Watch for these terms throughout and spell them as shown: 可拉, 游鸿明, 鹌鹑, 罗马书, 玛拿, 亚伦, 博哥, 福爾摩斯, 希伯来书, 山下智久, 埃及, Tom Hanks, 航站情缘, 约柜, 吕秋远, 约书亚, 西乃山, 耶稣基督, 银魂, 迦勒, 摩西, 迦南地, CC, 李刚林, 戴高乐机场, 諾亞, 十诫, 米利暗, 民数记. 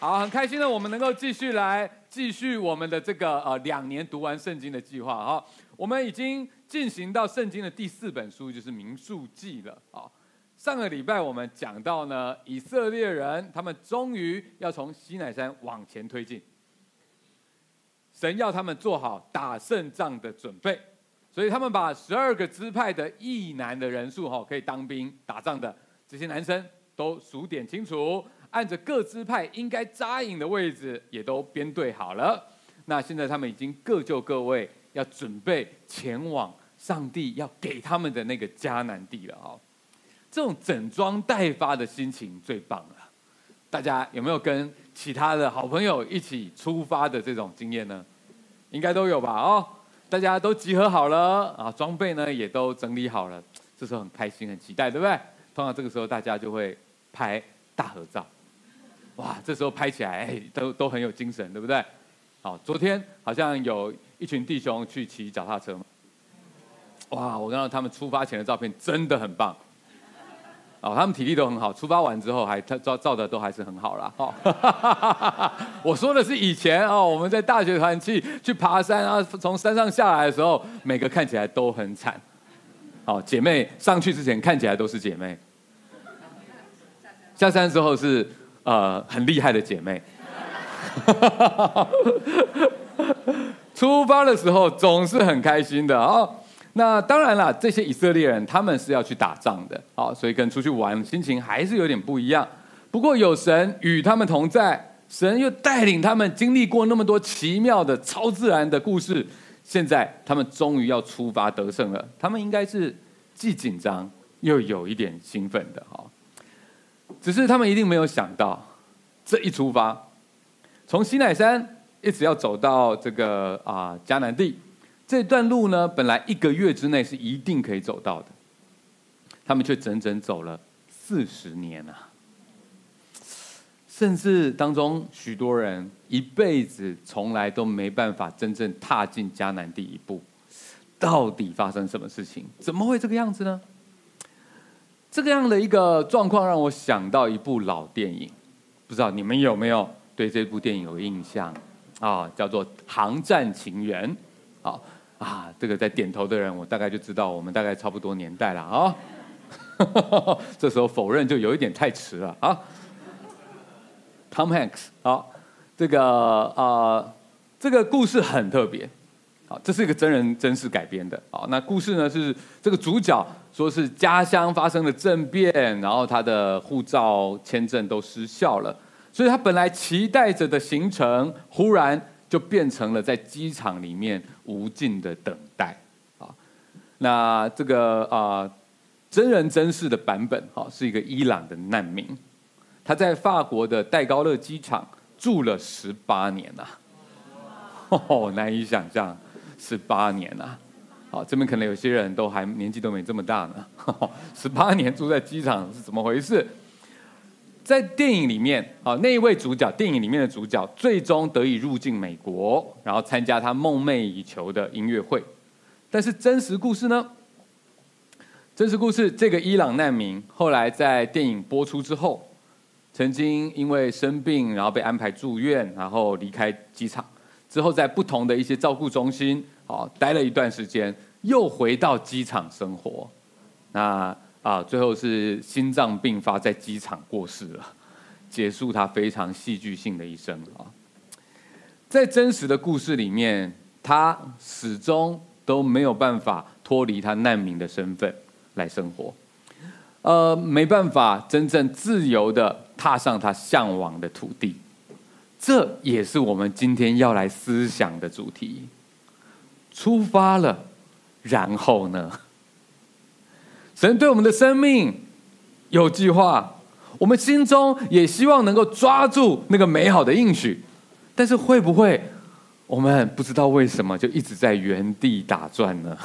好，很开心呢，我们能够继续我们的这个2年读完圣经的计划哈。我们已经进行到圣经的第4本书，就是民数记了啊。上个礼拜我们讲到呢，以色列人他们终于要从西乃山往前推进，神要他们做好打胜仗的准备，所以他们把12个支派的役男的人数哈，可以当兵打仗的这些男生都数点清楚。 按着各支派应该扎营的位置也都编队好了，那现在他们已经各就各位，要准备前往上帝要给他们的那个迦南地了哦。这种整装待发的心情最棒了。大家有没有跟其他的好朋友一起出发的这种经验呢？应该都有吧哦。大家都集合好了啊，装备呢也都整理好了，这时候很开心很期待，对不对？通常这个时候大家就会拍大合照。 哇，这时候拍起来，哎，都很有精神，对不对？好，昨天好像有一群弟兄去骑脚踏车嘛。哇，我看到他们出发前的照片，真的很棒。哦，他们体力都很好，出发完之后还照的都还是很好啦。哦，我说的是以前哦，我们在大学团契去爬山啊，从山上下来的时候，每个看起来都很惨。好，姐妹上去之前看起来都是姐妹，下山之后是。 很厉害的姐妹，出发的时候总是很开心的哦。那当然啦，这些以色列人他们是要去打仗的，好、哦，所以跟出去玩心情还是有点不一样。不过有神与他们同在，神又带领他们经历过那么多奇妙的超自然的故事，现在他们终于要出发得胜了。他们应该是既紧张又有一点兴奋的哈。哦 只是他们一定没有想到，这一出发，从西乃山一直要走到这个迦南地，这段路呢，本来1个月之内是一定可以走到的，他们却整整走了40年啊！甚至当中许多人一辈子从来都没办法真正踏进迦南地一步，到底发生什么事情？怎么会这个样子呢？ 这个样的一个状况让我想到一部老电影，不知道你们有没有对这部电影有印象啊？叫做《航站情缘》。好啊，这个在点头的人，我大概就知道我们大概差不多年代了啊。哦、这时候否认就有一点太迟了啊。Tom Hanks 啊，这个故事很特别。 好，这是一个真人真事改编的。好，那故事呢是这个主角说是家乡发生了政变，然后他的护照、签证都失效了，所以他本来期待着的行程，忽然就变成了在机场里面无尽的等待。啊，那这个真人真事的版本，好，是一个伊朗的难民，他在法国的戴高乐机场住了18年呐、啊，哦，难以想象。 18年啊，好，这边可能有些人都还年纪都没这么大呢。18年住在机场是怎么回事？在电影里面，啊，那一位主角，电影里面的主角，最终得以入境美国，然后参加他梦寐以求的音乐会。但是真实故事呢？真实故事，这个伊朗难民后来在电影播出之后，曾经因为生病，然后被安排住院，然后离开机场。 之后，在不同的一些照顾中心，哦，待了一段时间，又回到机场生活。那啊，最后是心脏病发，在机场过世了，结束他非常戏剧性的一生啊。在真实的故事里面，他始终都没有办法脱离他难民的身份来生活，没办法真正自由地踏上他向往的土地。 这也是我们今天要来思想的主题。出发了，然后呢？神对我们的生命有计划，我们心中也希望能够抓住那个美好的应许，但是会不会我们不知道为什么就一直在原地打转呢？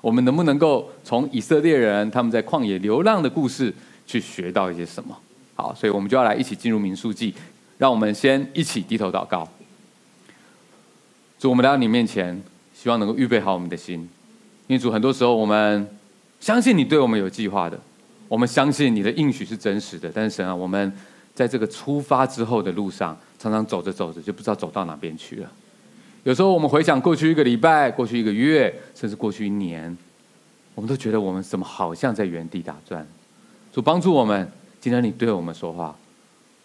我们能不能够从以色列人他们在旷野流浪的故事去学到一些什么？好，所以我们就要来一起进入民数记。 让我们先一起低头祷告，主，我们来到你面前，希望能够预备好我们的心。因为主，很多时候我们相信你对我们有计划的，我们相信你的应许是真实的。但是神啊，我们在这个出发之后的路上，常常走着走着就不知道走到哪边去了。有时候我们回想过去一个礼拜、过去一个月，甚至过去一年，我们都觉得我们怎么好像在原地打转。主帮助我们，今天你对我们说话，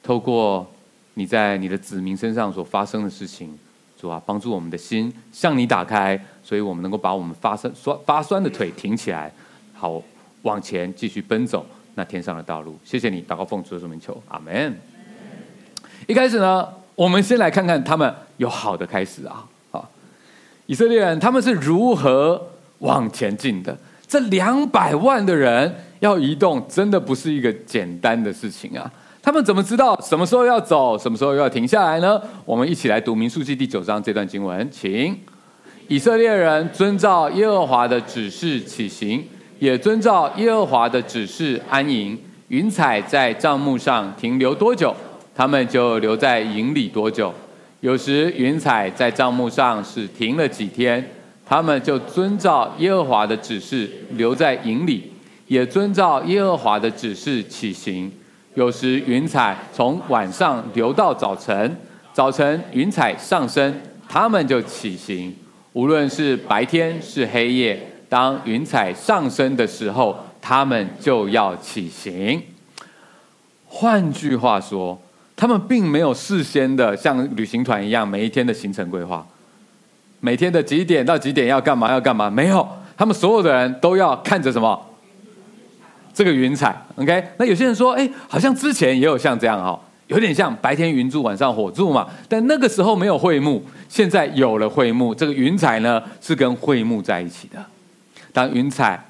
透过你在你的子民身上所发生的事情，主啊，帮助我们的心向你打开，所以我们能够把我们发酸的腿挺起来，好往前继续奔走那天上的道路。谢谢你，祷告奉主的名求，阿门。一开始呢，我们先来看看他们有好的开始啊！好，以色列人他们是如何往前进的？这200万的人要移动，真的不是一个简单的事情啊！他们怎么知道什么时候要走，什么时候要停下来呢？我们一起来读民数记第9章这段经文，请。以色列人遵照耶和华的指示起行，也遵照耶和华的指示安营。云彩在帐幕上停留多久，他们就留在营里多久。有时云彩在帐幕上是停了几天，他们就遵照耶和华的指示留在营里，也遵照耶和华的指示起行。有时云彩从晚上流到早晨，早晨云彩上升，他们就起行。无论是白天是黑夜，当云彩上升的时候，他们就要起行。换句话说，他们并没有事先的像旅行团一样每一天的行程规划，每天的几点到几点要干嘛要干嘛，没有。他们所有的人都要看着什么？这个云彩。 OK， 那有些人说，哎，好像之前也有像这样哦，有点像白天云柱晚上火柱嘛，但那个时候没有会幕，现在有了会幕。这个云彩呢是跟会幕在一起的。当云彩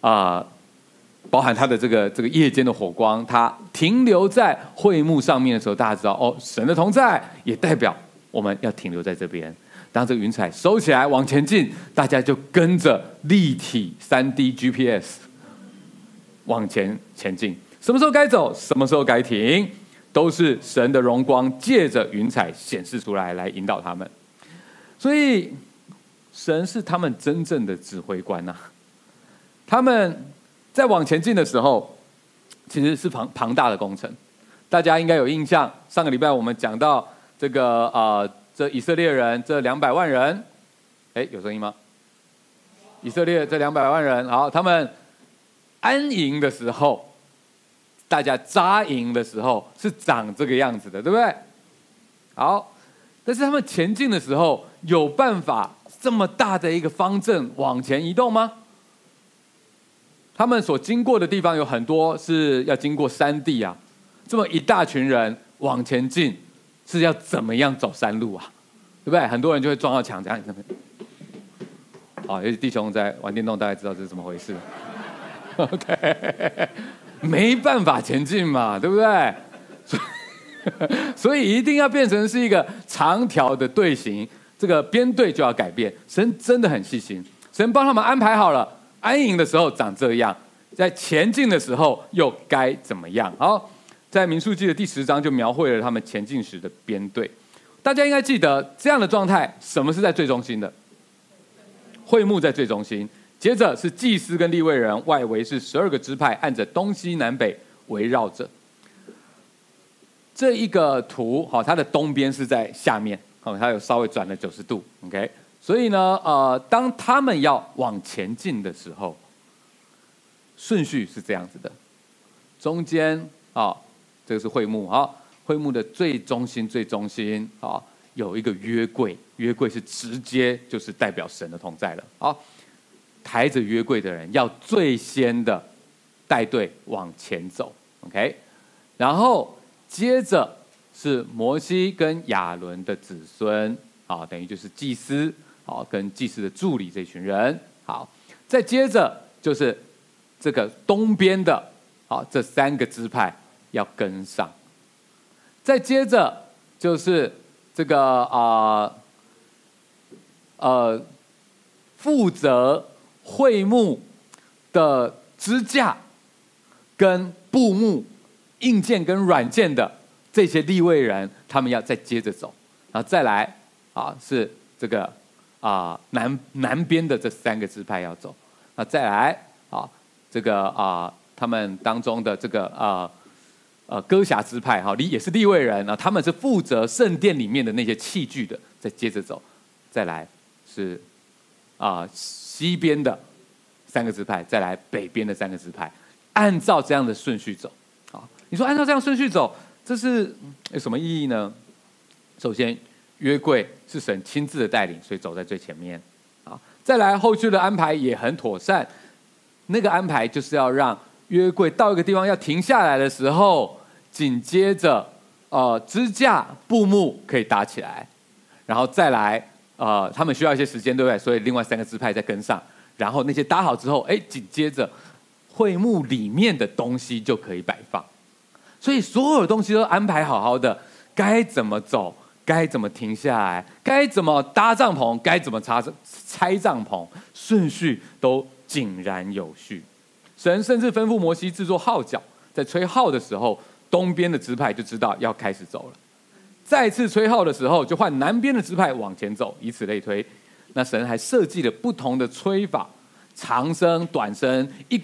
包含它的这个夜间的火光，它停留在会幕上面的时候，大家知道哦，神的同在也代表我们要停留在这边。当这个云彩收起来往前进，大家就跟着立体 3D GPS 往前进。什么时候该走，什么时候该停，都是神的荣光借着云彩显示出来，来引导他们。所以神是他们真正的指挥官啊。他们在往前进的时候，其实是庞大的工程。大家应该有印象，上个礼拜我们讲到这以色列人这200万人，哎，有声音吗？以色列这200万人，好，他们安营的时候，大家扎营的时候是长这个样子的，对不对？好，但是他们前进的时候有办法这么大的一个方阵往前移动吗？他们所经过的地方有很多是要经过山地啊，这么一大群人往前进是要怎么样走山路啊？对不对？很多人就会撞到墙这样。好，尤其弟兄在玩电动，大概知道这是怎么回事。OK， 没办法前进嘛，对不对？所以一定要变成是一个长条的队形。这个编队就要改变，神真的很细心，神帮他们安排好了，安营的时候长这样，在前进的时候又该怎么样？好，在民数记的第10章就描绘了他们前进时的编队。大家应该记得，这样的状态，什么是在最中心的？会幕在最中心，接着是祭司跟利未人，外围是12个支派，按着东西南北围绕着。这一个图，好，它的东边是在下面。他有稍微转了90度 ，OK， 所以呢，当他们要往前进的时候，顺序是这样子的，中间这个是会幕啊，会幕的最中心有一个约柜，约柜是直接就是代表神的同在了啊，抬着约柜的人要最先的带队往前走 ，OK， 然后接着是摩西跟亚伦的子孙，好，等于就是祭司，好，跟祭司的助理这群人，好，再接着就是这个东边的，好，这3个支派要跟上，再接着就是这个负责会幕的支架跟布幕硬件跟软件的。这些利未人他们要再接着走，然后再来是这个南边的这3个支派要走，那再来这个他们当中的这个哥侠支派哈，也是利未人啊，他们是负责圣殿里面的那些器具的。再接着走，再来是西边的三个支派，再来北边的三个支派，按照这样的顺序走啊。你说按照这样顺序走，这是有什么意义呢？首先，约柜是神亲自的带领，所以走在最前面啊。再来后续的安排也很妥善，那个安排就是要让约柜到一个地方要停下来的时候，紧接着支架布幕可以搭起来，然后再来他们需要一些时间，对不对？所以另外三个支派再跟上。然后那些搭好之后，紧接着会幕里面的东西就可以摆放，所以所有的东西都安排好好的，该怎么走，该怎么停下来，该怎么搭帐篷，该怎么拆帐篷，顺序都井然有序。神甚至吩咐摩西制作号角，在吹号的时候，东边的支派就知道要开始走了，再次吹号的时候，就换南边的支派往前走，以此类推。那神还设计了不同的吹法，长声、短声，一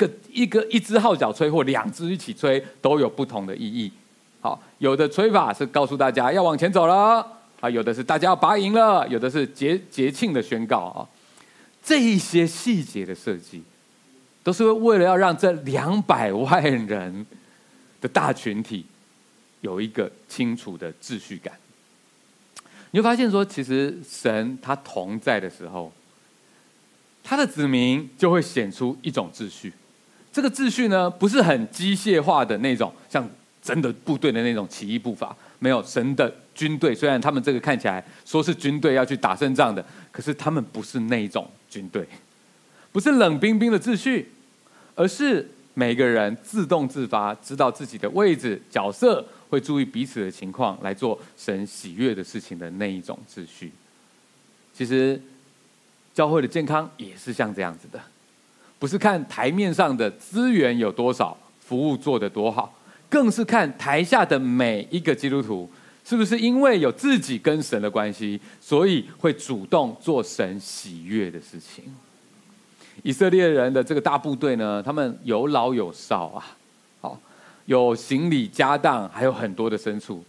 只号角吹或两只一起吹，都有不同的意义。好，有的吹法是告诉大家要往前走了啊，有的是大家要拔营了，有的是节庆的宣告啊。这一些细节的设计，都是为了要让这200万人的大群体有一个清楚的秩序感。你会发现说，其实神他同在的时候，他的子民就会显出一种秩序。这个秩序呢，不是很机械化的那种，像真的部队的那种起义步伐，没有。神的军队虽然他们这个看起来说是军队要去打胜仗的，可是他们不是那种军队，不是冷冰冰的秩序，而是每个人自动自发知道自己的位置角色，会注意彼此的情况，来做神喜悦的事情的那一种秩序。其实教会的健康也是像这样子的，不是看台面上的资源有多少，服务做得多好，更是看台下的每一个基督徒是不是因为有自己跟神的关系，所以会主动做神喜悦的事情。以色列人的这个大部队呢，他们有老有少啊，好，有行李家当，还有很多的牲畜，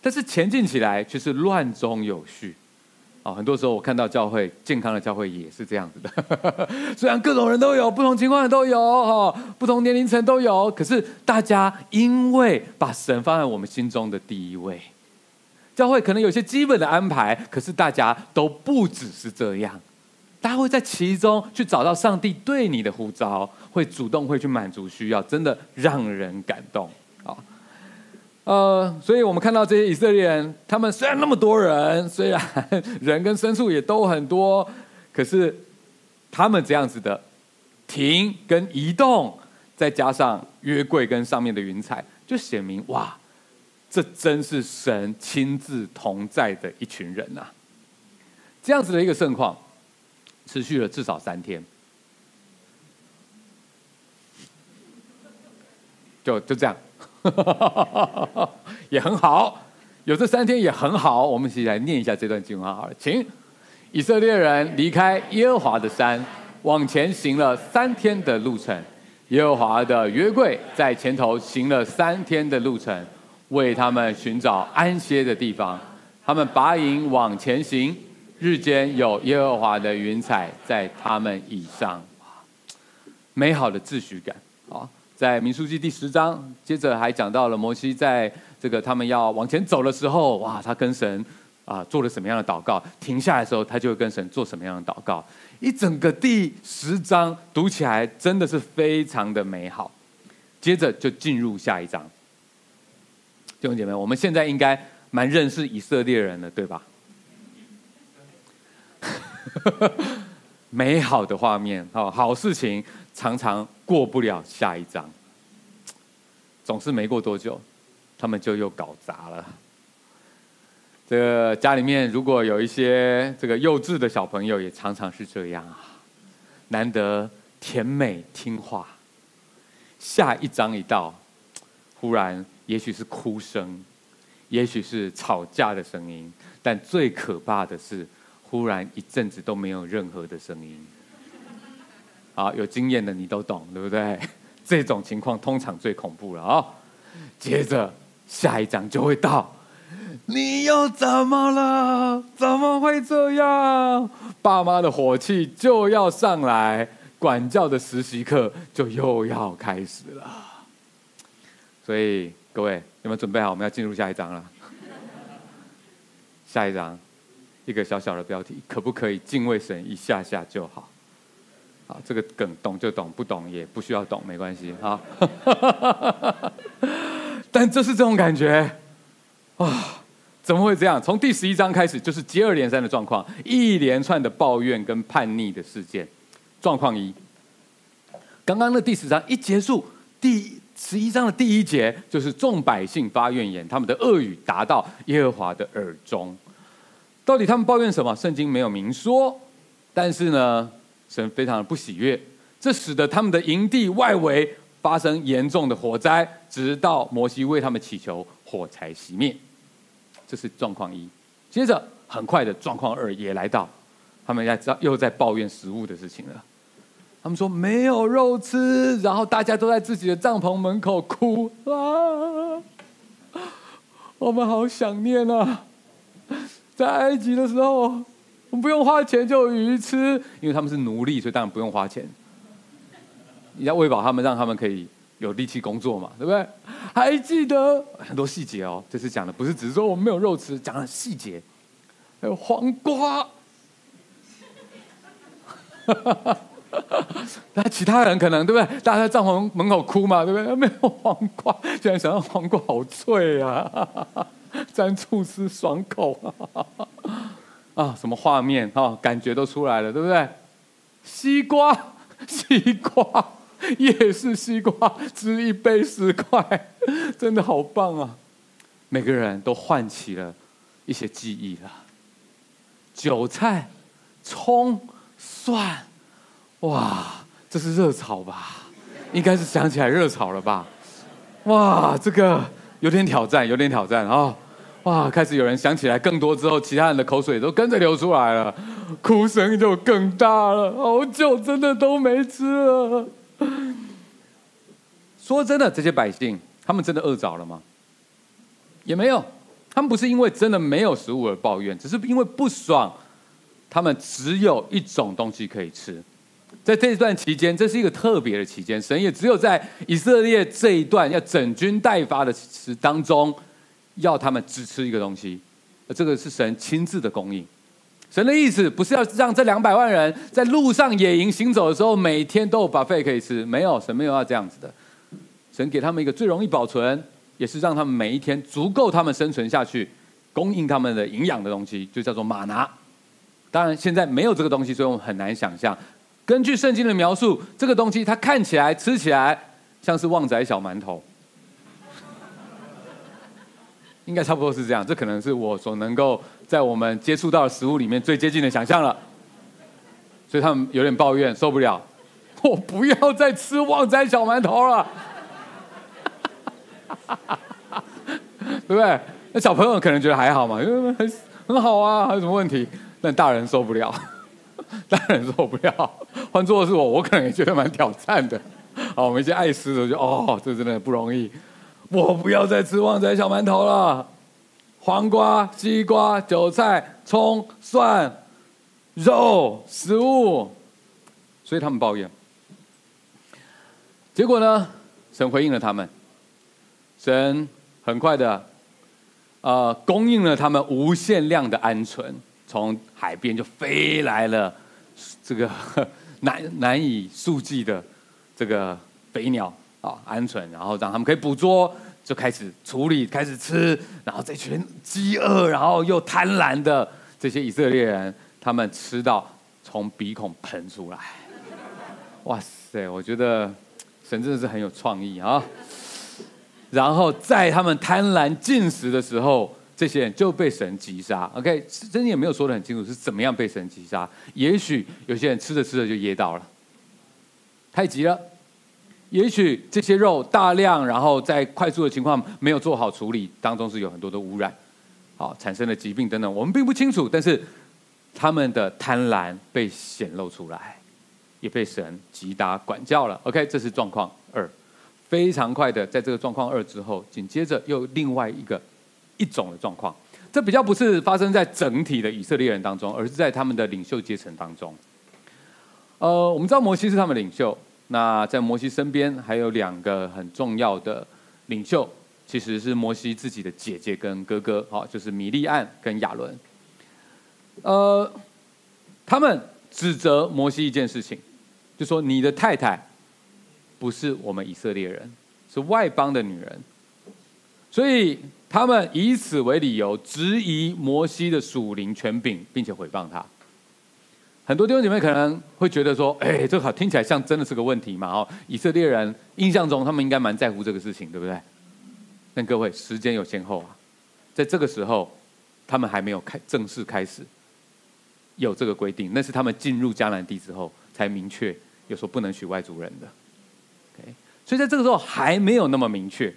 但是前进起来却是乱中有序。很多时候我看到教会，健康的教会也是这样子的虽然各种人都有，不同情况都有，不同年龄层都有，可是大家因为把神放在我们心中的第一位，教会可能有些基本的安排，可是大家都不只是这样，大家会在其中去找到上帝对你的呼召，会主动会去满足需要，真的让人感动。所以我们看到这些以色列人，他们虽然那么多人，虽然人跟牲畜也都很多，可是他们这样子的停跟移动，再加上约柜跟上面的云彩，就显明哇，这真是神亲自同在的一群人啊。这样子的一个盛况持续了至少3天，就这样也很好，有这3天也很好。我们一起来念一下这段经文好了，请。以色列人离开耶和华的山，往前行了3天的路程，耶和华的约柜在前头行了3天的路程，为他们寻找安歇的地方。他们拔营往前行，日间有耶和华的云彩在他们以上。美好的秩序感。在民数记第10章，接着还讲到了摩西在这个他们要往前走的时候，哇，他跟神做了什么样的祷告，停下来的时候他就会跟神做什么样的祷告。一整个第10章读起来真的是非常的美好。接着就进入下一章。弟兄姐妹，我们现在应该蛮认识以色列人了，对吧？美好的画面，好事情常常过不了下一章，总是没过多久他们就又搞砸了。这个家里面如果有一些这个幼稚的小朋友，也常常是这样啊。难得甜美听话，下一章一到，忽然也许是哭声，也许是吵架的声音，但最可怕的是忽然一阵子都没有任何的声音。有经验的你都懂，对不对？这种情况通常最恐怖了接着下一章就会到，你又怎么了？怎么会这样？爸妈的火气就要上来，管教的实习课就又要开始了。所以各位有没有准备好？我们要进入下一章了。下一章，一个小小的标题：可不可以敬畏神一下下就好？好，这个梗懂就懂，不懂也不需要懂，没关系啊。但就是这种感觉，啊，怎么会这样？从第11章开始，就是接二连三的状况，一连串的抱怨跟叛逆的事件。状况一，刚刚那第10章一结束，第11章的第一节就是众百姓发怨言，他们的恶语达到耶和华的耳中。到底他们抱怨什么？圣经没有明说，但是呢，神非常的不喜悦，这使得他们的营地外围发生严重的火灾，直到摩西为他们祈求，火才熄灭。这是状况一。接着很快的状况二也来到，他们又在抱怨食物的事情了。他们说没有肉吃，然后大家都在自己的帐篷门口哭啊，我们好想念啊！在埃及的时候，我们不用花钱就有鱼吃，因为他们是奴隶，所以当然不用花钱。你要喂饱他们，让他们可以有力气工作嘛，对不对？还记得很多细节哦。这次讲的不是只是说我们没有肉吃，讲了细节，还有黄瓜。那其他人可能对不对？大家在帐篷门口哭嘛，对不对？没有黄瓜，居然想到黄瓜好脆啊，沾醋丝爽口啊！啊，什么画面啊，感觉都出来了，对不对？西瓜，夜市西瓜，吃一杯10块，真的好棒啊！每个人都唤起了一些记忆了，韭菜、葱、蒜。哇，这是热炒吧？应该是想起来热炒了吧？哇，这个有点挑战哦！哇，开始有人想起来更多之后，其他人的口水都跟着流出来了，哭声就更大了。好久真的都没吃了。说真的，这些百姓他们真的饿着了吗？也没有，他们不是因为真的没有食物而抱怨，只是因为不爽，他们只有一种东西可以吃。在这一段期间，这是一个特别的期间，神也只有在以色列这一段要整军待发的时当中，要他们只吃一个东西，而这个是神亲自的供应。神的意思不是要让这200万人在路上野营行走的时候，每天都有 buffet 可以吃，没有，神没有要这样子的。神给他们一个最容易保存，也是让他们每一天足够他们生存下去，供应他们的营养的东西，就叫做玛拿。当然现在没有这个东西，所以我们很难想象。根据圣经的描述，这个东西它看起来、吃起来像是旺仔小馒头，应该差不多是这样。这可能是我所能够在我们接触到的食物里面最接近的想象了。所以他们有点抱怨，受不了，我不要再吃旺仔小馒头了，对不对？那小朋友可能觉得还好嘛，很好啊，还有什么问题？但大人受不了。当然受不了，换做是我，我可能也觉得蛮挑战的。好，我们一些爱吃的就哦，这真的不容易。我不要再吃旺仔小馒头了，黄瓜、西瓜、韭菜、葱、蒜、肉、食物，所以他们抱怨。结果呢，神回应了他们，神很快的，供应了他们无限量的鹌鹑，从海边就飞来了。这个难以数计的这个肥鸟啊，鹌鹑，然后让他们可以捕捉，就开始处理，开始吃。然后这群饥饿，然后又贪婪的这些以色列人，他们吃到从鼻孔喷出来。哇塞！我觉得神真的是很有创意啊。然后在他们贪婪进食的时候，这些人就被神击杀。 OK， 真的也没有说得很清楚是怎么样被神击杀。也许有些人吃着吃着就噎到了，太急了。也许这些肉大量，然后在快速的情况没有做好处理，当中是有很多的污染，好产生了疾病等等，我们并不清楚。但是他们的贪婪被显露出来，也被神击打管教了。 OK， 这是状况二。非常快的，在这个状况二之后，紧接着又另外一种的状况。这比较不是发生在整体的以色列人当中，而是在他们的领袖阶层当中。我们知道摩西是他们领袖，那在摩西身边还有2个很重要的领袖，其实是摩西自己的姐姐跟哥哥，好，就是米利暗跟亚伦。他们指责摩西一件事情，就说你的太太不是我们以色列人，是外邦的女人，所以他们以此为理由质疑摩西的属灵权柄，并且毁谤他。很多弟兄姐妹可能会觉得说，哎，这听起来像真的是个问题嘛？哦，以色列人印象中他们应该蛮在乎这个事情，对不对？但各位，时间有先后啊，在这个时候，他们还没有正式开始有这个规定，那是他们进入迦南地之后才明确有说不能娶外族人的。Okay. 所以在这个时候还没有那么明确，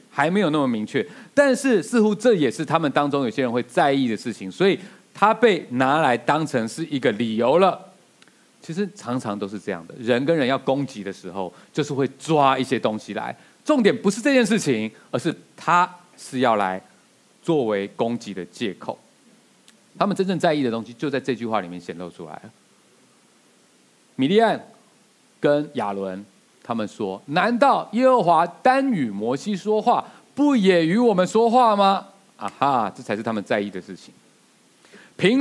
但是似乎这也是他们当中有些人会在意的事情，所以他被拿来当成是一个理由了。其实常常都是这样的，人跟人要攻击的时候，就是会抓一些东西来，重点不是这件事情，而是他是要来作为攻击的借口。他们真正在意的东西就在这句话里面显露出来了。米利暗跟亚伦他们说，难道耶和华单与摩西说话，不也与我们说话吗？啊哈，这才是他们在意的事情。凭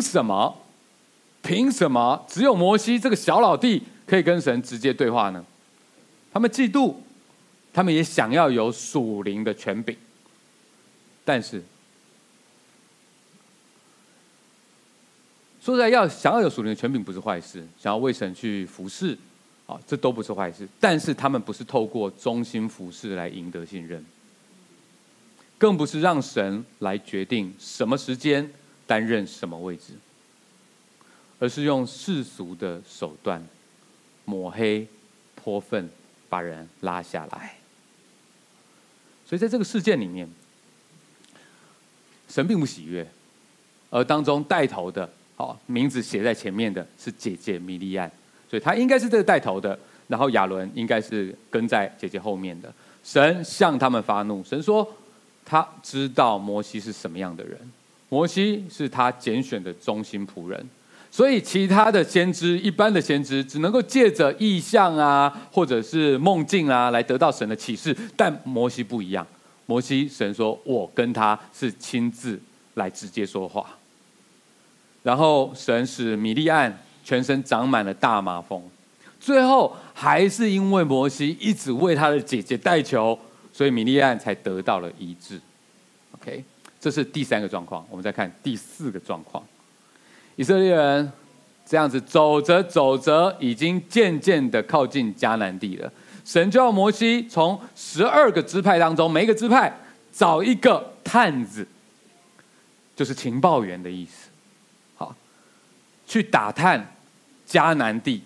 什么只有摩西这个小老弟可以跟神直接对话呢？他们嫉妒，他们也想要有属灵的权柄，但是说实在，想要有属灵的权柄不是坏事，想要为神去服侍，这都不是坏事，但是他们不是透过忠心服侍来赢得信任，更不是让神来决定什么时间担任什么位置，而是用世俗的手段抹黑泼粪把人拉下来。所以在这个事件里面，神并不喜悦，而当中带头的，名字写在前面的是姐姐米利暗，所以他应该是这个带头的，然后亚伦应该是跟在姐姐后面的。神向他们发怒，神说他知道摩西是什么样的人，摩西是他拣选的忠心仆人，所以其他的先知，一般的先知只能够借着异象啊，或者是梦境啊，来得到神的启示，但摩西不一样。摩西神说我跟他是亲自来直接说话，然后神使米利暗全身长满了大麻风，最后还是因为摩西一直为他的姐姐代求，所以米利暗才得到了医治。 OK， 这是第3个状况。我们再看第4个状况，以色列人这样子走着走着，已经渐渐的靠近迦南地了。神就要摩西从12个支派当中，每一个支派找一个探子，就是情报员的意思，好，去打探迦南地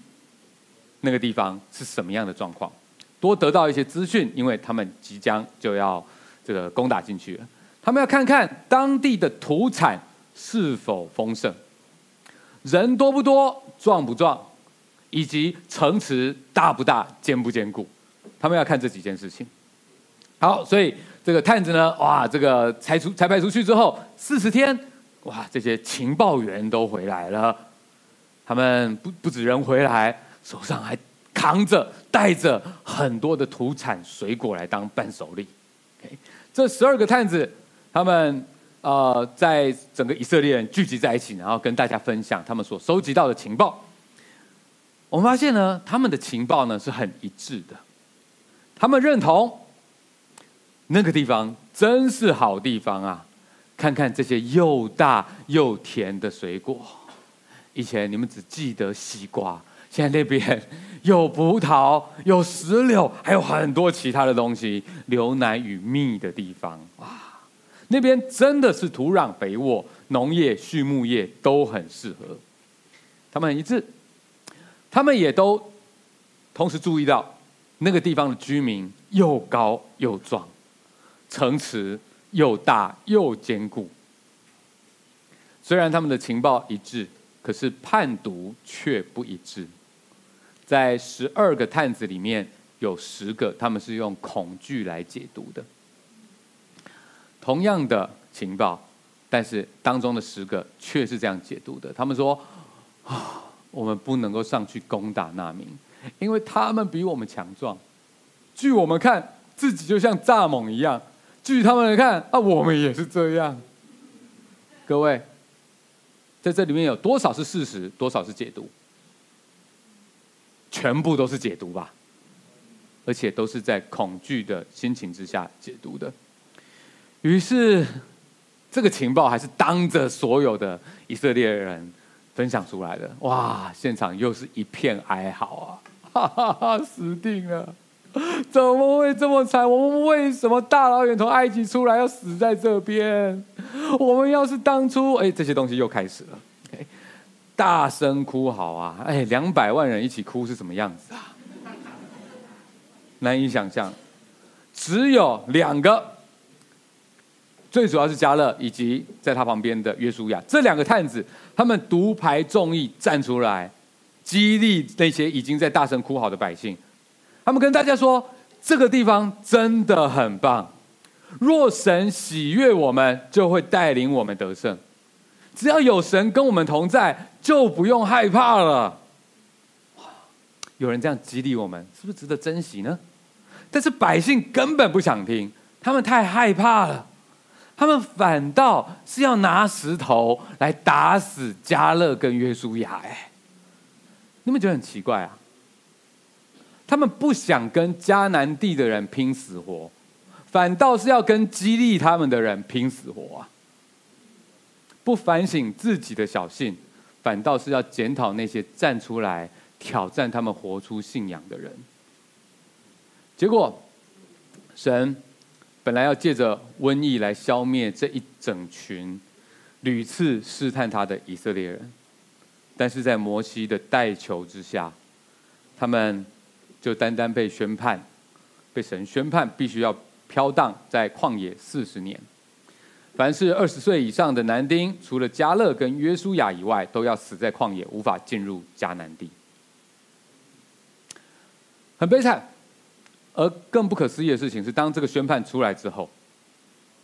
那个地方是什么样的状况，多得到一些资讯，因为他们即将就要这个攻打进去了。他们要看看当地的土产是否丰盛，人多不多，壮不壮，以及城池大不大，坚不坚固。他们要看这几件事情。好，所以这个探子呢，哇，这个才派出去之后40天，哇，这些情报员都回来了。他们不止人回来，手上还扛着带着很多的土产水果来当伴手礼。Okay， 这12个探子，他们在整个以色列人聚集在一起，然后跟大家分享他们所收集到的情报。我们发现呢，他们的情报呢是很一致的，他们认同那个地方真是好地方啊！看看这些又大又甜的水果。以前你们只记得西瓜，现在那边有葡萄，有石榴，还有很多其他的东西，牛奶与蜜的地方，哇，那边真的是土壤肥沃，农业、畜牧业都很适合。他们很一致，他们也都同时注意到那个地方的居民又高又壮，城池又大又坚固。虽然他们的情报一致，可是判读却不一致。在12个探子里面，有10个，他们是用恐惧来解读的。同样的情报，但是当中的10个却是这样解读的。他们说：“啊，我们不能够上去攻打那民，因为他们比我们强壮。据我们看，自己就像蚱蜢一样；据他们来看，啊，我们也是这样。”各位，在这里面有多少是事实，多少是解读？全部都是解读吧，而且都是在恐惧的心情之下解读的。于是，这个情报还是当着所有的以色列人分享出来的。哇，现场又是一片哀嚎啊！哈哈哈，死定了！怎么会这么惨？我们为什么大老远从埃及出来，要死在这边？我们要是当初……哎，这些东西又开始了。大声哭嚎啊！哎，200万人一起哭是什么样子啊？难以想象。只有2个，最主要是迦勒以及在他旁边的约书亚，这2个探子，他们独排众议站出来，激励那些已经在大声哭嚎的百姓。他们跟大家说：“这个地方真的很棒，若神喜悦我们，就会带领我们得胜。”只要有神跟我们同在，就不用害怕了。有人这样激励我们，是不是值得珍惜呢？但是百姓根本不想听，他们太害怕了，他们反倒是要拿石头来打死迦勒跟约书亚。哎，你们觉得很奇怪啊？他们不想跟迦南地的人拼死活，反倒是要跟激励他们的人拼死活啊！不反省自己的小信，反倒是要检讨那些站出来挑战他们活出信仰的人。结果，神本来要借着瘟疫来消灭这一整群屡次试探他的以色列人，但是在摩西的代求之下，他们就单单被宣判，被神宣判必须要飘荡在旷野40年。凡是20岁以上的男丁，除了迦勒跟约书亚以外，都要死在旷野，无法进入迦南地，很悲惨。而更不可思议的事情是，当这个宣判出来之后，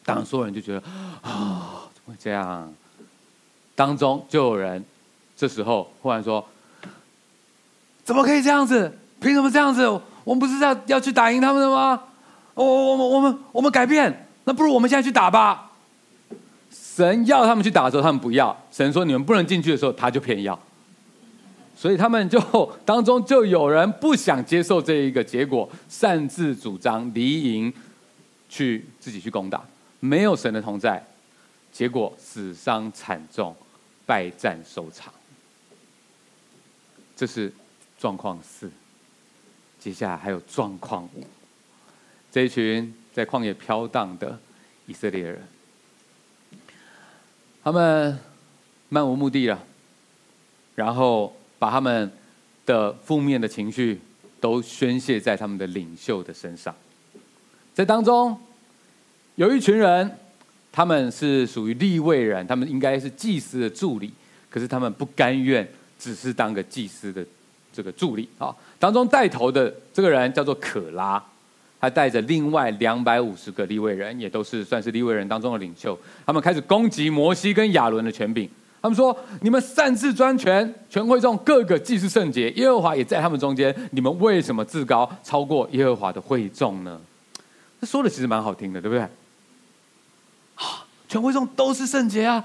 当然所有人就觉得啊，怎么会这样？当中就有人这时候忽然说：“怎么可以这样子？凭什么这样子？我们不是要去打赢他们的吗？我们改变，那不如我们现在去打吧。”神要他们去打的时候，他们不要；神说你们不能进去的时候，他就偏要。所以他们就当中就有人不想接受这一个结果，擅自主张离营，自己去攻打，没有神的同在，结果死伤惨重，败战收场。这是状况4，接下来还有状况5，这一群在旷野飘荡的以色列人。他们漫无目的了，然后把他们的负面的情绪都宣泄在他们的领袖的身上。在当中有一群人，他们是属于利未人，他们应该是祭司的助理，可是他们不甘愿只是当个祭司的这个助理。当中带头的这个人叫做可拉，他带着另外250个利未人，也都是算是利未人当中的领袖。他们开始攻击摩西跟亚伦的权柄。他们说：“你们擅自专权，全会众各个既是圣洁，耶和华也在他们中间，你们为什么自高，超过耶和华的会众呢？”这说的其实蛮好听的，对不对？啊，全会众都是圣洁啊，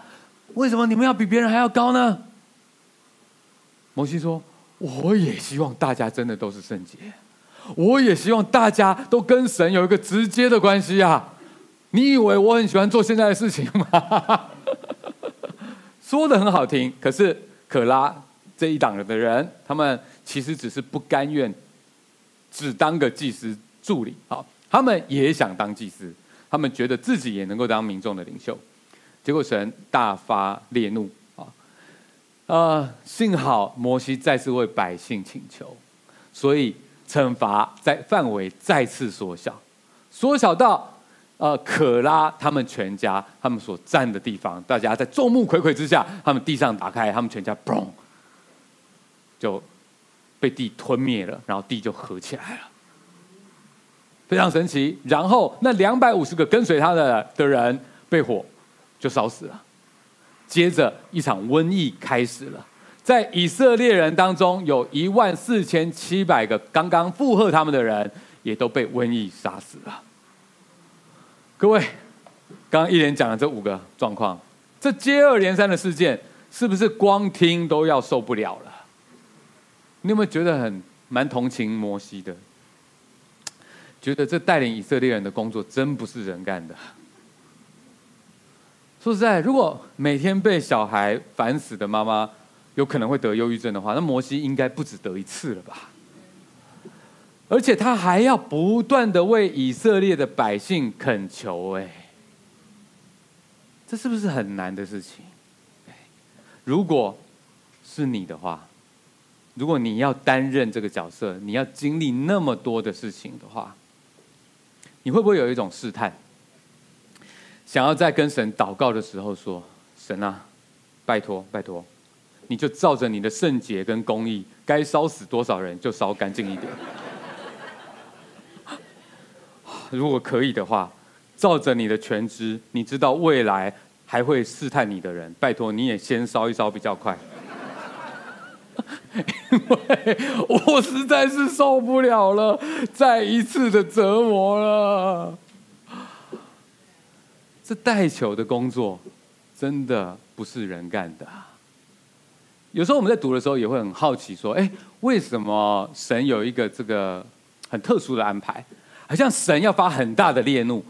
为什么你们要比别人还要高呢？摩西说：“我也希望大家真的都是圣洁。”我也希望大家都跟神有一个直接的关系啊！你以为我很喜欢做现在的事情吗？说的很好听，可是可拉这一党的人，他们其实只是不甘愿只当个祭司助理。好，他们也想当祭司，他们觉得自己也能够当民众的领袖。结果神大发烈怒啊！幸好摩西再次为百姓请求，所以惩罚在范围再次缩小，缩小到可拉他们全家，他们所站的地方，大家在众目睽睽之下，他们地上打开，他们全家砰就被地吞灭了，然后地就合起来了。非常神奇。然后那250个跟随他的人被火就烧死了。接着一场瘟疫开始了，在以色列人当中有14700个刚刚附和他们的人也都被瘟疫杀死了。各位，刚刚一连讲了这5个状况，这接二连三的事件，是不是光听都要受不了了？你有没有觉得蛮同情摩西的？觉得这带领以色列人的工作真不是人干的。说实在，如果每天被小孩烦死的妈妈有可能会得忧郁症的话，那摩西应该不止得1次了吧？而且他还要不断的为以色列的百姓恳求，这是不是很难的事情？如果是你的话，如果你要担任这个角色，你要经历那么多的事情的话，你会不会有一种试探，想要在跟神祷告的时候说：神啊，拜托拜托，你就照着你的圣洁跟公义，该烧死多少人就烧干净一点。如果可以的话，照着你的全知，你知道未来还会试探你的人，拜托你也先烧一烧比较快。因为我实在是受不了了，再一次的折磨了。这带球的工作真的不是人干的。有时候我们在读的时候也会很好奇说，为什么神有一个这个很特殊的安排？好像神要发很大的烈怒，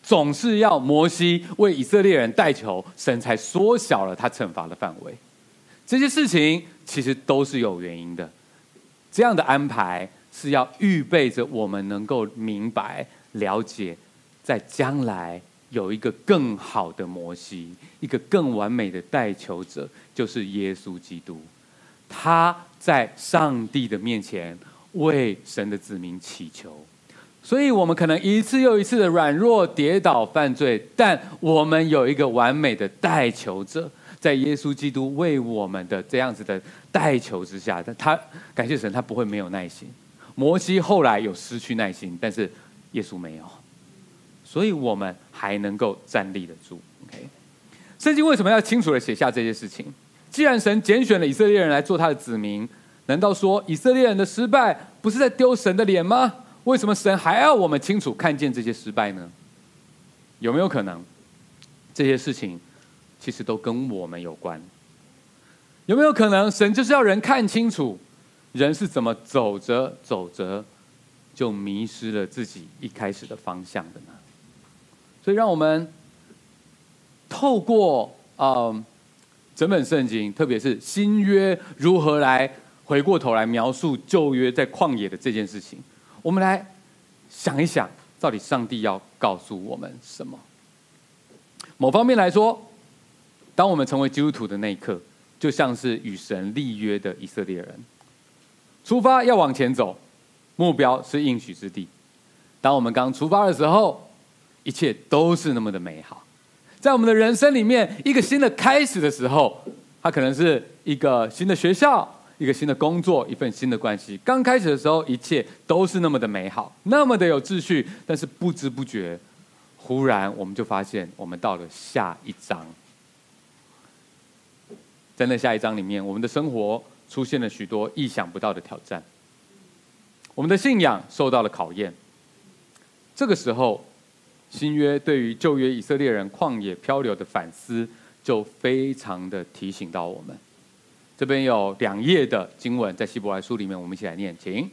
总是要摩西为以色列人代求，神才缩小了他惩罚的范围。这些事情其实都是有原因的，这样的安排是要预备着我们能够明白、了解，在将来有一个更好的摩西，一个更完美的代求者，就是耶稣基督。他在上帝的面前为神的子民祈求。所以我们可能一次又一次的软弱、跌倒、犯罪，但我们有一个完美的代求者，在耶稣基督为我们的这样子的代求之下，他感谢神，他不会没有耐心。摩西后来有失去耐心，但是耶稣没有，所以我们还能够站立得住。圣经为什么要清楚的写下这些事情？既然神拣选了以色列人来做他的子民，难道说以色列人的失败不是在丢神的脸吗？为什么神还要我们清楚看见这些失败呢？有没有可能，这些事情其实都跟我们有关？有没有可能，神就是要人看清楚，人是怎么走着走着就迷失了自己一开始的方向的呢？所以让我们透过整本圣经，特别是新约如何来回过头来描述旧约在旷野的这件事情，我们来想一想，到底上帝要告诉我们什么？某方面来说，当我们成为基督徒的那一刻，就像是与神立约的以色列人，出发要往前走，目标是应许之地。当我们刚出发的时候，一切都是那么的美好。在我们的人生里面，一个新的开始的时候，它可能是一个新的学校，一个新的工作，一份新的关系。刚开始的时候，一切都是那么的美好，那么的有秩序，但是不知不觉，忽然我们就发现，我们到了下一章。在那下一章里面，我们的生活出现了许多意想不到的挑战，我们的信仰受到了考验。这个时候，新约对于旧约以色列人旷野漂流的反思，就非常的提醒到我们。这边有2页的经文，在希伯来书里面，我们一起来念，请。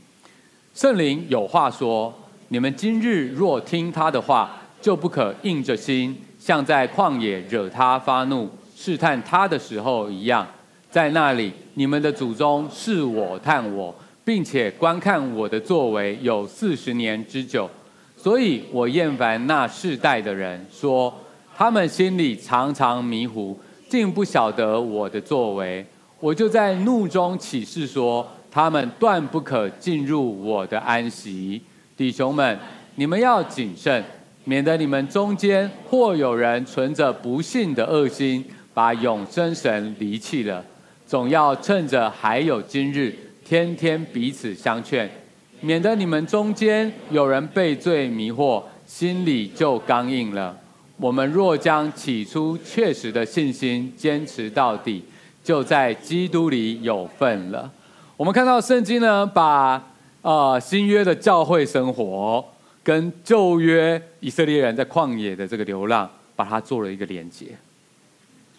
圣灵有话说：你们今日若听他的话，就不可硬着心，像在旷野惹他发怒、试探他的时候一样。在那里，你们的祖宗试我、探我，并且观看我的作为有40年之久，所以我厌烦那世代的人，说他们心里常常迷糊，竟不晓得我的作为。我就在怒中起誓说，他们断不可进入我的安息。弟兄们，你们要谨慎，免得你们中间或有人存着不信的恶心，把永生神离弃了。总要趁着还有今日，天天彼此相劝，免得你们中间有人被罪迷惑，心里就刚硬了。我们若将起初确实的信心坚持到底，就在基督里有份了。我们看到圣经呢，把新约的教会生活跟旧约以色列人在旷野的这个流浪，把它做了一个连结。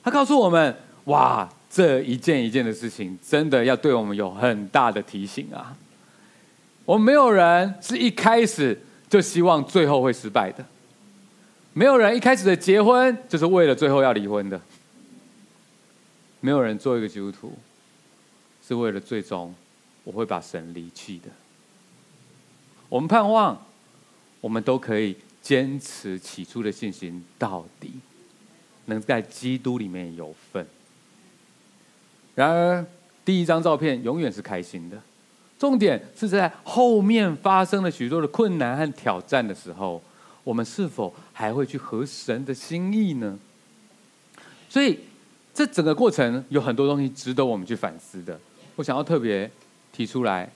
他告诉我们，哇，这一件一件的事情，真的要对我们有很大的提醒啊！我们没有人是一开始就希望最后会失败的，没有人一开始的结婚就是为了最后要离婚的，没有人做一个基督徒是为了最终我会把神离弃的。我们盼望我们都可以坚持起初的信心到底，能在基督里面有份。然而第一张照片永远是开心的，重点是在后面发生了许多的困难和挑战的时候，我们是否还会去合神的心意呢？所以这整个过程有很多东西值得我们去反思的。我想要特别提出来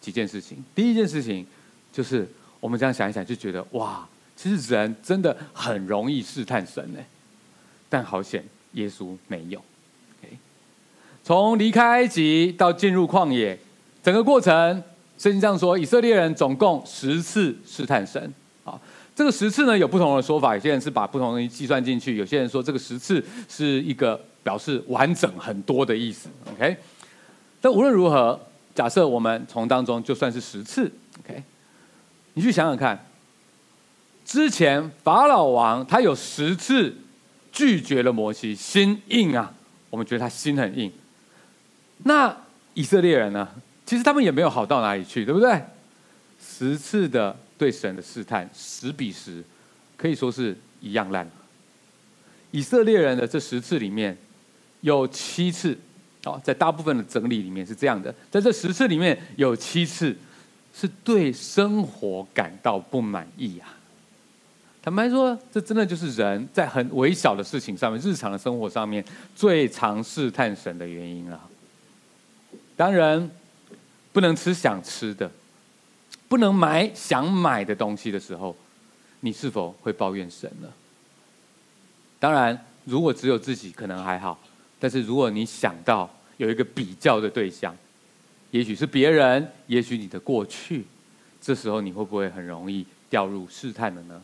几件事情。第一件事情就是我们这样想一想，就觉得哇，其实人真的很容易试探神耶，但好险耶稣没有。从离开埃及到进入旷野，整个过程圣经上说以色列人总共10次试探神。好，这个10次呢有不同的说法，有些人是把不同的计算进去，有些人说这个10次是一个表示完整很多的意思。 OK， 但无论如何，假设我们从当中就算是10次， OK， 你去想想看，之前法老王他有10次拒绝了摩西，心硬啊，我们觉得他心很硬。那以色列人呢，其实他们也没有好到哪里去，对不对？10次的对神的试探，10比10，可以说是一样烂。以色列人的这10次里面有7次，在大部分的整理里面是这样的，在这10次里面有7次是对生活感到不满意啊。坦白说，这真的就是人在很微小的事情上面，日常的生活上面最常试探神的原因啊。当然不能吃想吃的，不能买想买的东西的时候，你是否会抱怨神呢？当然如果只有自己可能还好，但是如果你想到有一个比较的对象，也许是别人，也许你的过去，这时候你会不会很容易掉入试探了呢？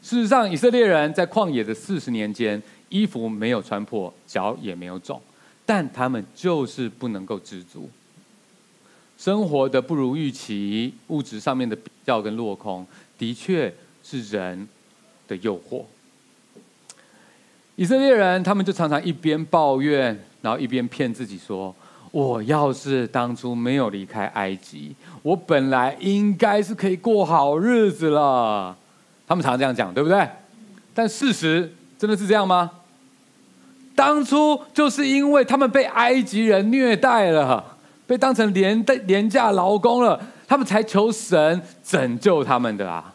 事实上以色列人在旷野的40年间，衣服没有穿破，脚也没有肿，但他们就是不能够知足。生活的不如预期，物质上面的比较跟落空，的确是人的诱惑。以色列人他们就常常一边抱怨，然后一边骗自己说，我要是当初没有离开埃及，我本来应该是可以过好日子了。他们常这样讲，对不对？但事实真的是这样吗？当初就是因为他们被埃及人虐待了，被当成廉价劳工了，他们才求神拯救他们的啊。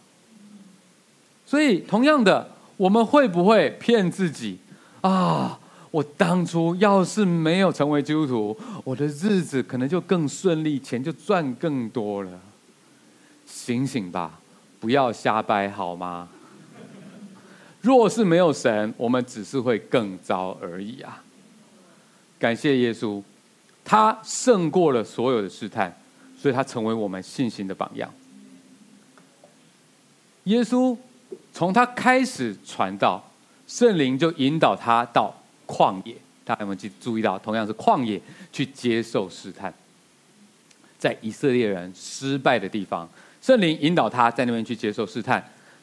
所以同样的，我们会不会骗自己啊，我当初要是没有成为基督徒，我的日子可能就更顺利，钱就赚更多了。醒醒吧，不要瞎掰好吗？若是没有神，我们只是会更糟而已啊！感谢耶稣，他胜过了所有的试探，所以他成为我们信心的榜样。耶稣从他开始传道，圣灵就引导他到旷野，大家有没有注意到？同样是旷野去接受试探，在以色列人失败的地方，圣灵引导他在那边去接受试探。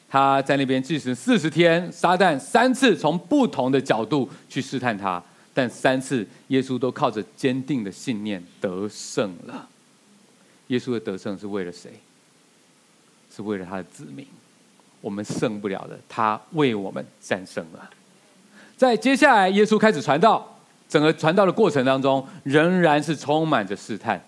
他在那边进食40天，撒旦3次从不同的角度去试探他，但3次耶稣都靠着坚定的信念得胜了。耶稣的得胜是为了谁？是为了他的子民。我们胜不了的，他为我们战胜了。在接下来耶稣开始传道，整个传道的过程当中仍然是充满着试探，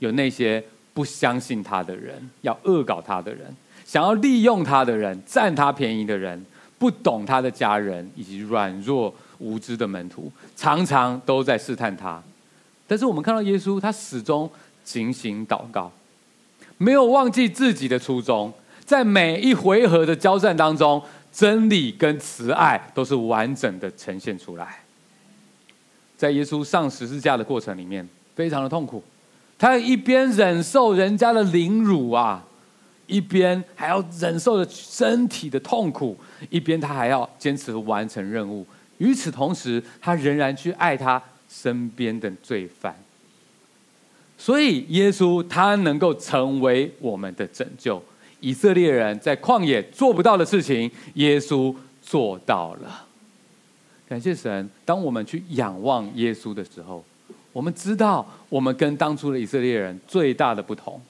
有那些不相信他的人，要恶搞他的人，想要利用他的人，占他便宜的人，不懂他的家人，以及软弱无知的门徒，常常都在试探他。但是我们看到耶稣，他始终警醒祷告，没有忘记自己的初衷，在每一回合的交战当中，真理跟慈爱都是完整的呈现出来。在耶稣上十字架的过程里面，非常的痛苦，他一边忍受人家的凌辱啊，一边还要忍受着身体的痛苦，一边他还要坚持完成任务。与此同时，他仍然去爱他身边的罪犯。所以耶稣他能够成为我们的拯救。以色列人在旷野做不到的事情，耶稣做到了。感谢神，当我们去仰望耶稣的时候，我们知道我们跟当初的以色列人最大的不同，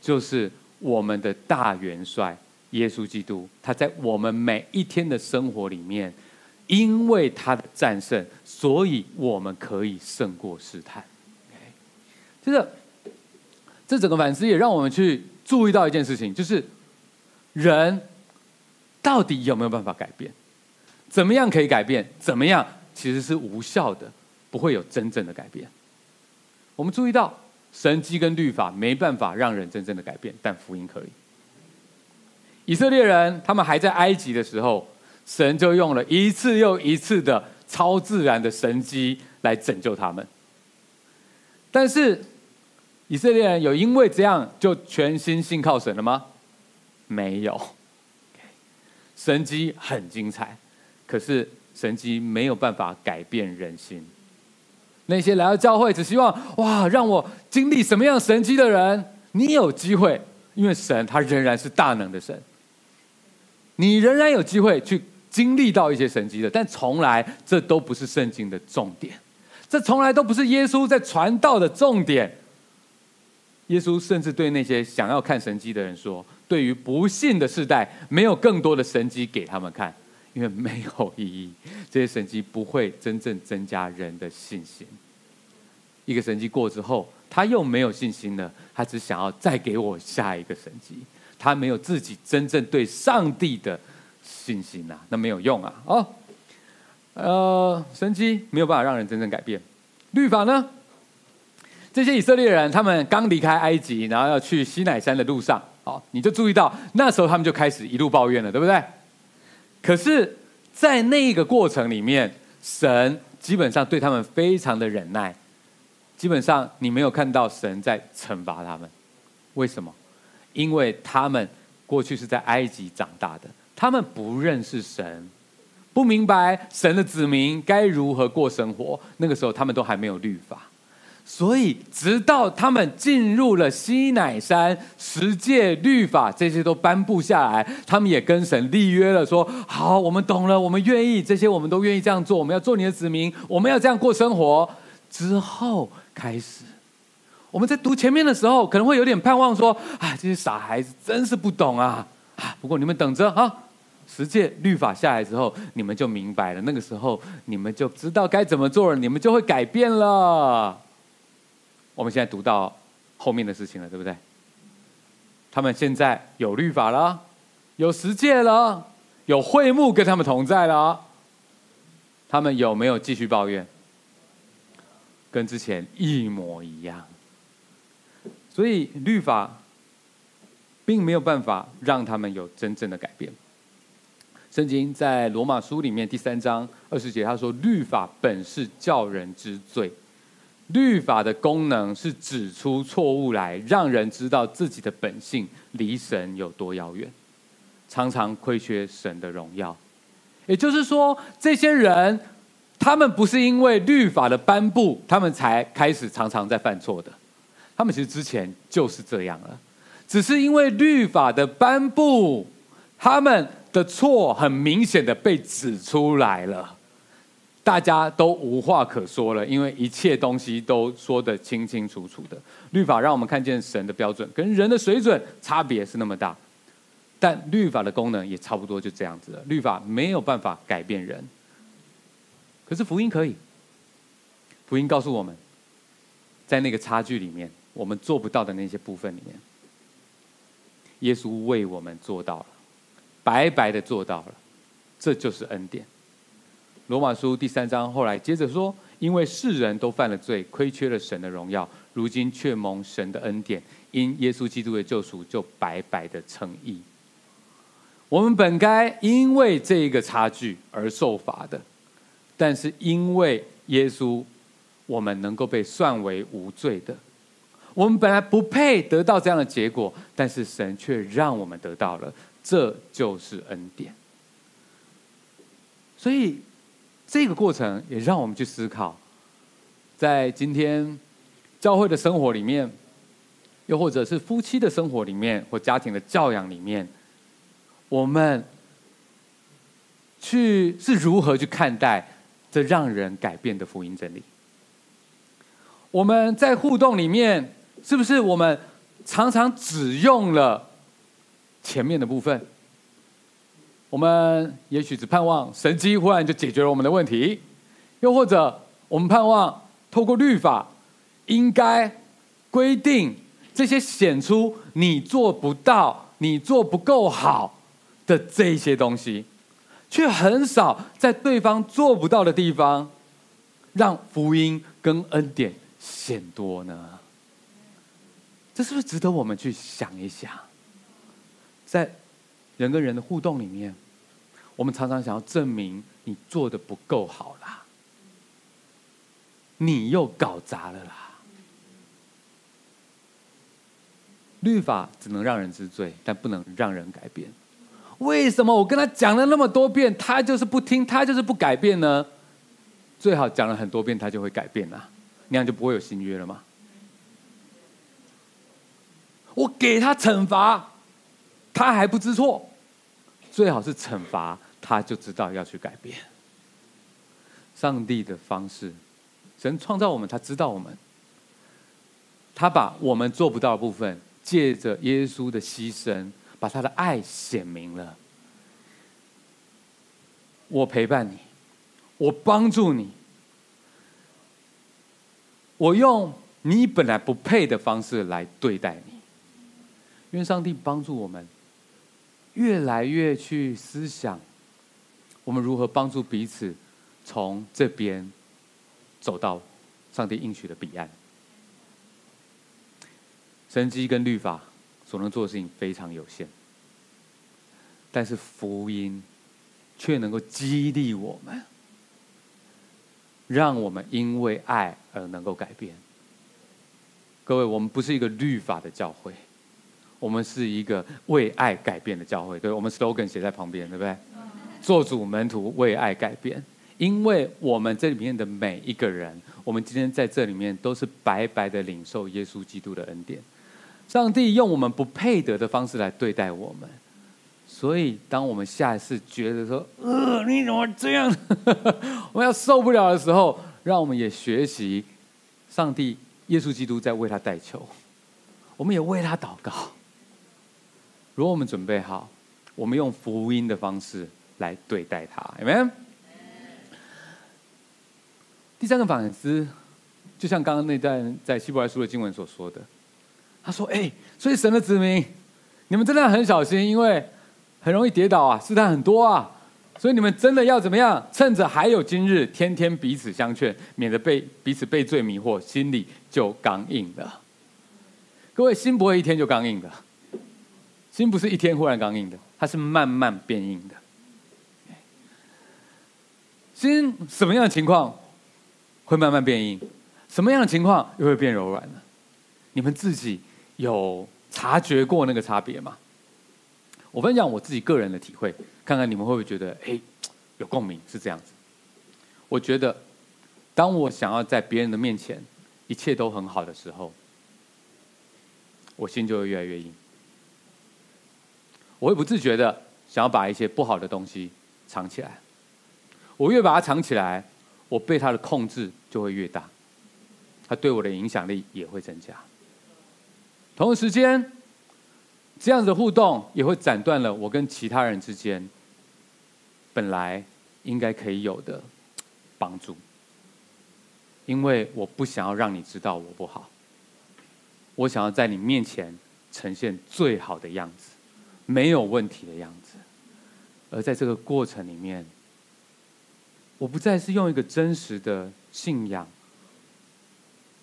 就是我们的大元帅耶稣基督，他在我们每一天的生活里面，因为他的战胜，所以我们可以胜过试探。就是这整个反思也让我们去注意到一件事情，就是人到底有没有办法改变？怎么样可以改变？怎么样其实是无效的，不会有真正的改变。我们注意到神迹跟律法没办法让人真正的改变，但福音可以。以色列人他们还在埃及的时候，神就用了一次又一次的超自然的神迹来拯救他们。但是以色列人有因为这样就全心信靠神了吗？没有。神迹很精彩，可是神迹没有办法改变人心。那些来到教会只希望哇，让我经历什么样神迹的人，你有机会，因为神他仍然是大能的神，你仍然有机会去经历到一些神迹的，但从来这都不是圣经的重点，这从来都不是耶稣在传道的重点。耶稣甚至对那些想要看神迹的人说，对于不信的世代，没有更多的神迹给他们看，因为没有意义，这些神迹不会真正增加人的信心。一个神迹过之后，他又没有信心了，他只想要再给我下一个神迹，他没有自己真正对上帝的信心啊，那没有用啊。神迹没有办法让人真正改变。律法呢？这些以色列人他们刚离开埃及，然后要去西乃山的路上，你就注意到那时候他们就开始一路抱怨了，对不对？可是在那个过程里面，神基本上对他们非常的忍耐，基本上你没有看到神在惩罚他们。为什么？因为他们过去是在埃及长大的，他们不认识神，不明白神的子民该如何过生活，那个时候他们都还没有律法。所以直到他们进入了西乃山，十诫律法这些都颁布下来，他们也跟神立约了，说好，我们懂了，我们愿意，这些我们都愿意这样做，我们要做你的子民，我们要这样过生活。之后开始我们在读前面的时候可能会有点盼望说，啊，这些傻孩子真是不懂啊！不过你们等着啊，十诫律法下来之后你们就明白了，那个时候你们就知道该怎么做了，你们就会改变了。我们现在读到后面的事情了，对不对？他们现在有律法了，有十诫了，有会幕跟他们同在了，他们有没有继续抱怨？跟之前一模一样。所以律法并没有办法让他们有真正的改变。圣经在罗马书里面第3章20节他说，律法本是叫人知罪，律法的功能是指出错误来，让人知道自己的本性离神有多遥远，常常亏缺神的荣耀。也就是说，这些人他们不是因为律法的颁布他们才开始常常在犯错的，他们其实之前就是这样了，只是因为律法的颁布，他们的错很明显的被指出来了，大家都无话可说了，因为一切东西都说得清清楚楚的。律法让我们看见神的标准跟人的水准差别是那么大，但律法的功能也差不多就这样子了，律法没有办法改变人。可是福音可以，福音告诉我们，在那个差距里面，我们做不到的那些部分里面，耶稣为我们做到了，白白的做到了，这就是恩典。罗马书第3章后来接着说，因为世人都犯了罪，亏缺了神的荣耀，如今却蒙神的恩典，因耶稣基督的救赎就白白的称义。我们本该因为这个差距而受罚的，但是因为耶稣，我们能够被算为无罪的。我们本来不配得到这样的结果，但是神却让我们得到了，这就是恩典。所以这个过程也让我们去思考，在今天教会的生活里面，又或者是夫妻的生活里面，或家庭的教养里面，我们是如何去看待这让人改变的福音真理？我们在互动里面，是不是我们常常只用了前面的部分？我们也许只盼望神迹忽然就解决了我们的问题，又或者我们盼望透过律法、应该、规定这些显出你做不到、你做不够好的这些东西，却很少在对方做不到的地方让福音跟恩典显多呢？这是不是值得我们去想一想？在人跟人的互动里面，我们常常想要证明你做的不够好啦，你又搞砸了啦。律法只能让人知罪，但不能让人改变。为什么我跟他讲了那么多遍，他就是不听，他就是不改变呢？最好讲了很多遍，他就会改变啦，那样就不会有新约了嘛。我给他惩罚，他还不知错，最好是惩罚他就知道要去改变。上帝的方式，神创造我们，他知道我们，他把我们做不到的部分，借着耶稣的牺牲，把他的爱显明了。我陪伴你，我帮助你，我用你本来不配的方式来对待你。愿上帝帮助我们越来越去思想，我们如何帮助彼此从这边走到上帝应许的彼岸。神迹跟律法所能做的事情非常有限，但是福音却能够激励我们，让我们因为爱而能够改变。各位，我们不是一个律法的教会，我们是一个为爱改变的教会。对，我们 slogan 写在旁边，对不对？做主门徒为爱改变。因为我们这里面的每一个人，我们今天在这里面都是白白的领受耶稣基督的恩典。上帝用我们不配得的方式来对待我们，所以当我们下一次觉得说你怎么这样我们要受不了的时候，让我们也学习上帝耶稣基督在为他代求，我们也为他祷告。如果我们准备好，我们用福音的方式来对待他。 Amen。第三个反思，就像刚刚那段在希伯来书的经文所说的，他说所以神的子民，你们真的很小心，因为很容易跌倒啊，试探很多啊，所以你们真的要怎么样？趁着还有今日，天天彼此相劝，免得彼此被罪迷惑，心里就刚硬了。各位，心不会一天就刚硬的，心不是一天忽然刚硬的，它是慢慢变硬的。心什么样的情况会慢慢变硬，什么样的情况又会变柔软呢？你们自己有察觉过那个差别吗？我分享我自己个人的体会，看看你们会不会觉得有共鸣。是这样子，我觉得当我想要在别人的面前一切都很好的时候，我心就会越来越硬，我会不自觉的想要把一些不好的东西藏起来，我越把它藏起来，我被他的控制就会越大，他对我的影响力也会增加。同时间，这样子的互动也会斩断了我跟其他人之间本来应该可以有的帮助，因为我不想要让你知道我不好，我想要在你面前呈现最好的样子，没有问题的样子。而在这个过程里面，我不再是用一个真实的信仰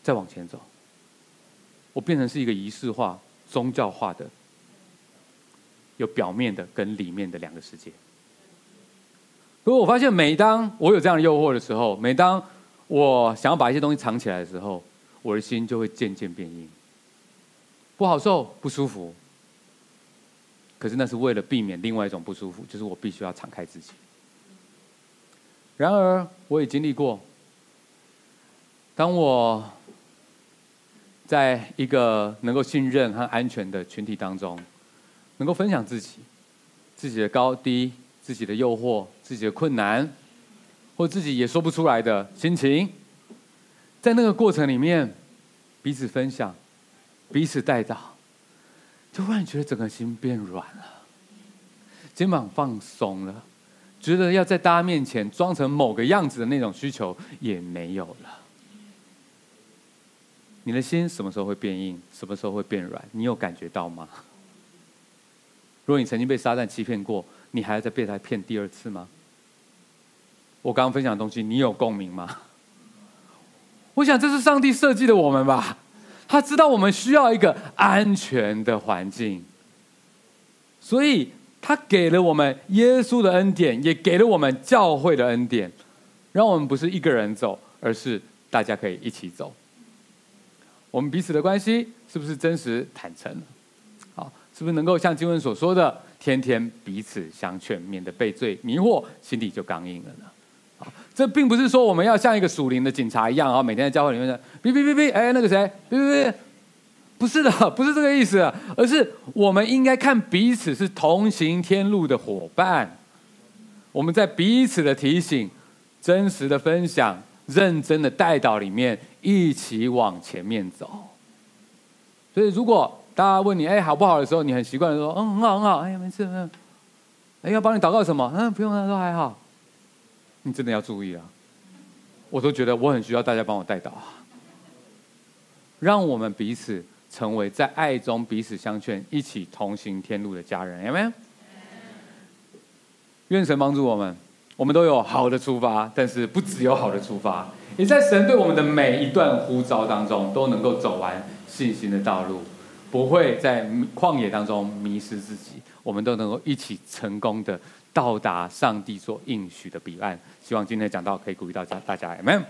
在往前走，我变成是一个仪式化、宗教化的，有表面的跟里面的两个世界。如果我发现，每当我有这样的诱惑的时候，每当我想要把一些东西藏起来的时候，我的心就会渐渐变硬，不好受、不舒服。可是那是为了避免另外一种不舒服，就是我必须要敞开自己。然而，我也经历过，当我在一个能够信任和安全的群体当中，能够分享自己、自己的高低、自己的诱惑、自己的困难，或自己也说不出来的心情，在那个过程里面，彼此分享、彼此带导，就突然觉得整个心变软了，肩膀放松了，觉得要在大家面前装成某个样子的那种需求也没有了。你的心什么时候会变硬？什么时候会变软？你有感觉到吗？如果你曾经被撒旦欺骗过，你还要再被他骗第二次吗？我刚刚分享的东西，你有共鸣吗？我想这是上帝设计的我们吧，他知道我们需要一个安全的环境，所以他给了我们耶稣的恩典，也给了我们教会的恩典，让我们不是一个人走，而是大家可以一起走。我们彼此的关系是不是真实坦诚？好，是不是能够像经文所说的，天天彼此相劝，免得被罪迷惑，心里就刚硬了呢？好，这并不是说我们要像一个属灵的警察一样啊，每天在教会里面说“哔哔哔哔”，哎，那个谁，哔哔哔，不是的，不是这个意思，而是我们应该看彼此是同行天路的伙伴。我们在彼此的提醒、真实的分享、认真的带导里面，一起往前面走。所以，如果大家问你“哎，好不好”的时候，你很习惯的说“嗯，很好，很好”，哎，没事，没事。哎，要帮你祷告什么？嗯，不用了，都还好。你真的要注意啊！我都觉得我很需要大家帮我带导，让我们彼此成为在爱中彼此相劝、一起同行天路的家人，有没有？愿神帮助我们，我们都有好的出发，但是不只有好的出发，也在神对我们的每一段呼召当中，都能够走完信心的道路，不会在旷野当中迷失自己，我们都能够一起成功的到达上帝所应许的彼岸。希望今天的讲道可以鼓励到大家，Amen。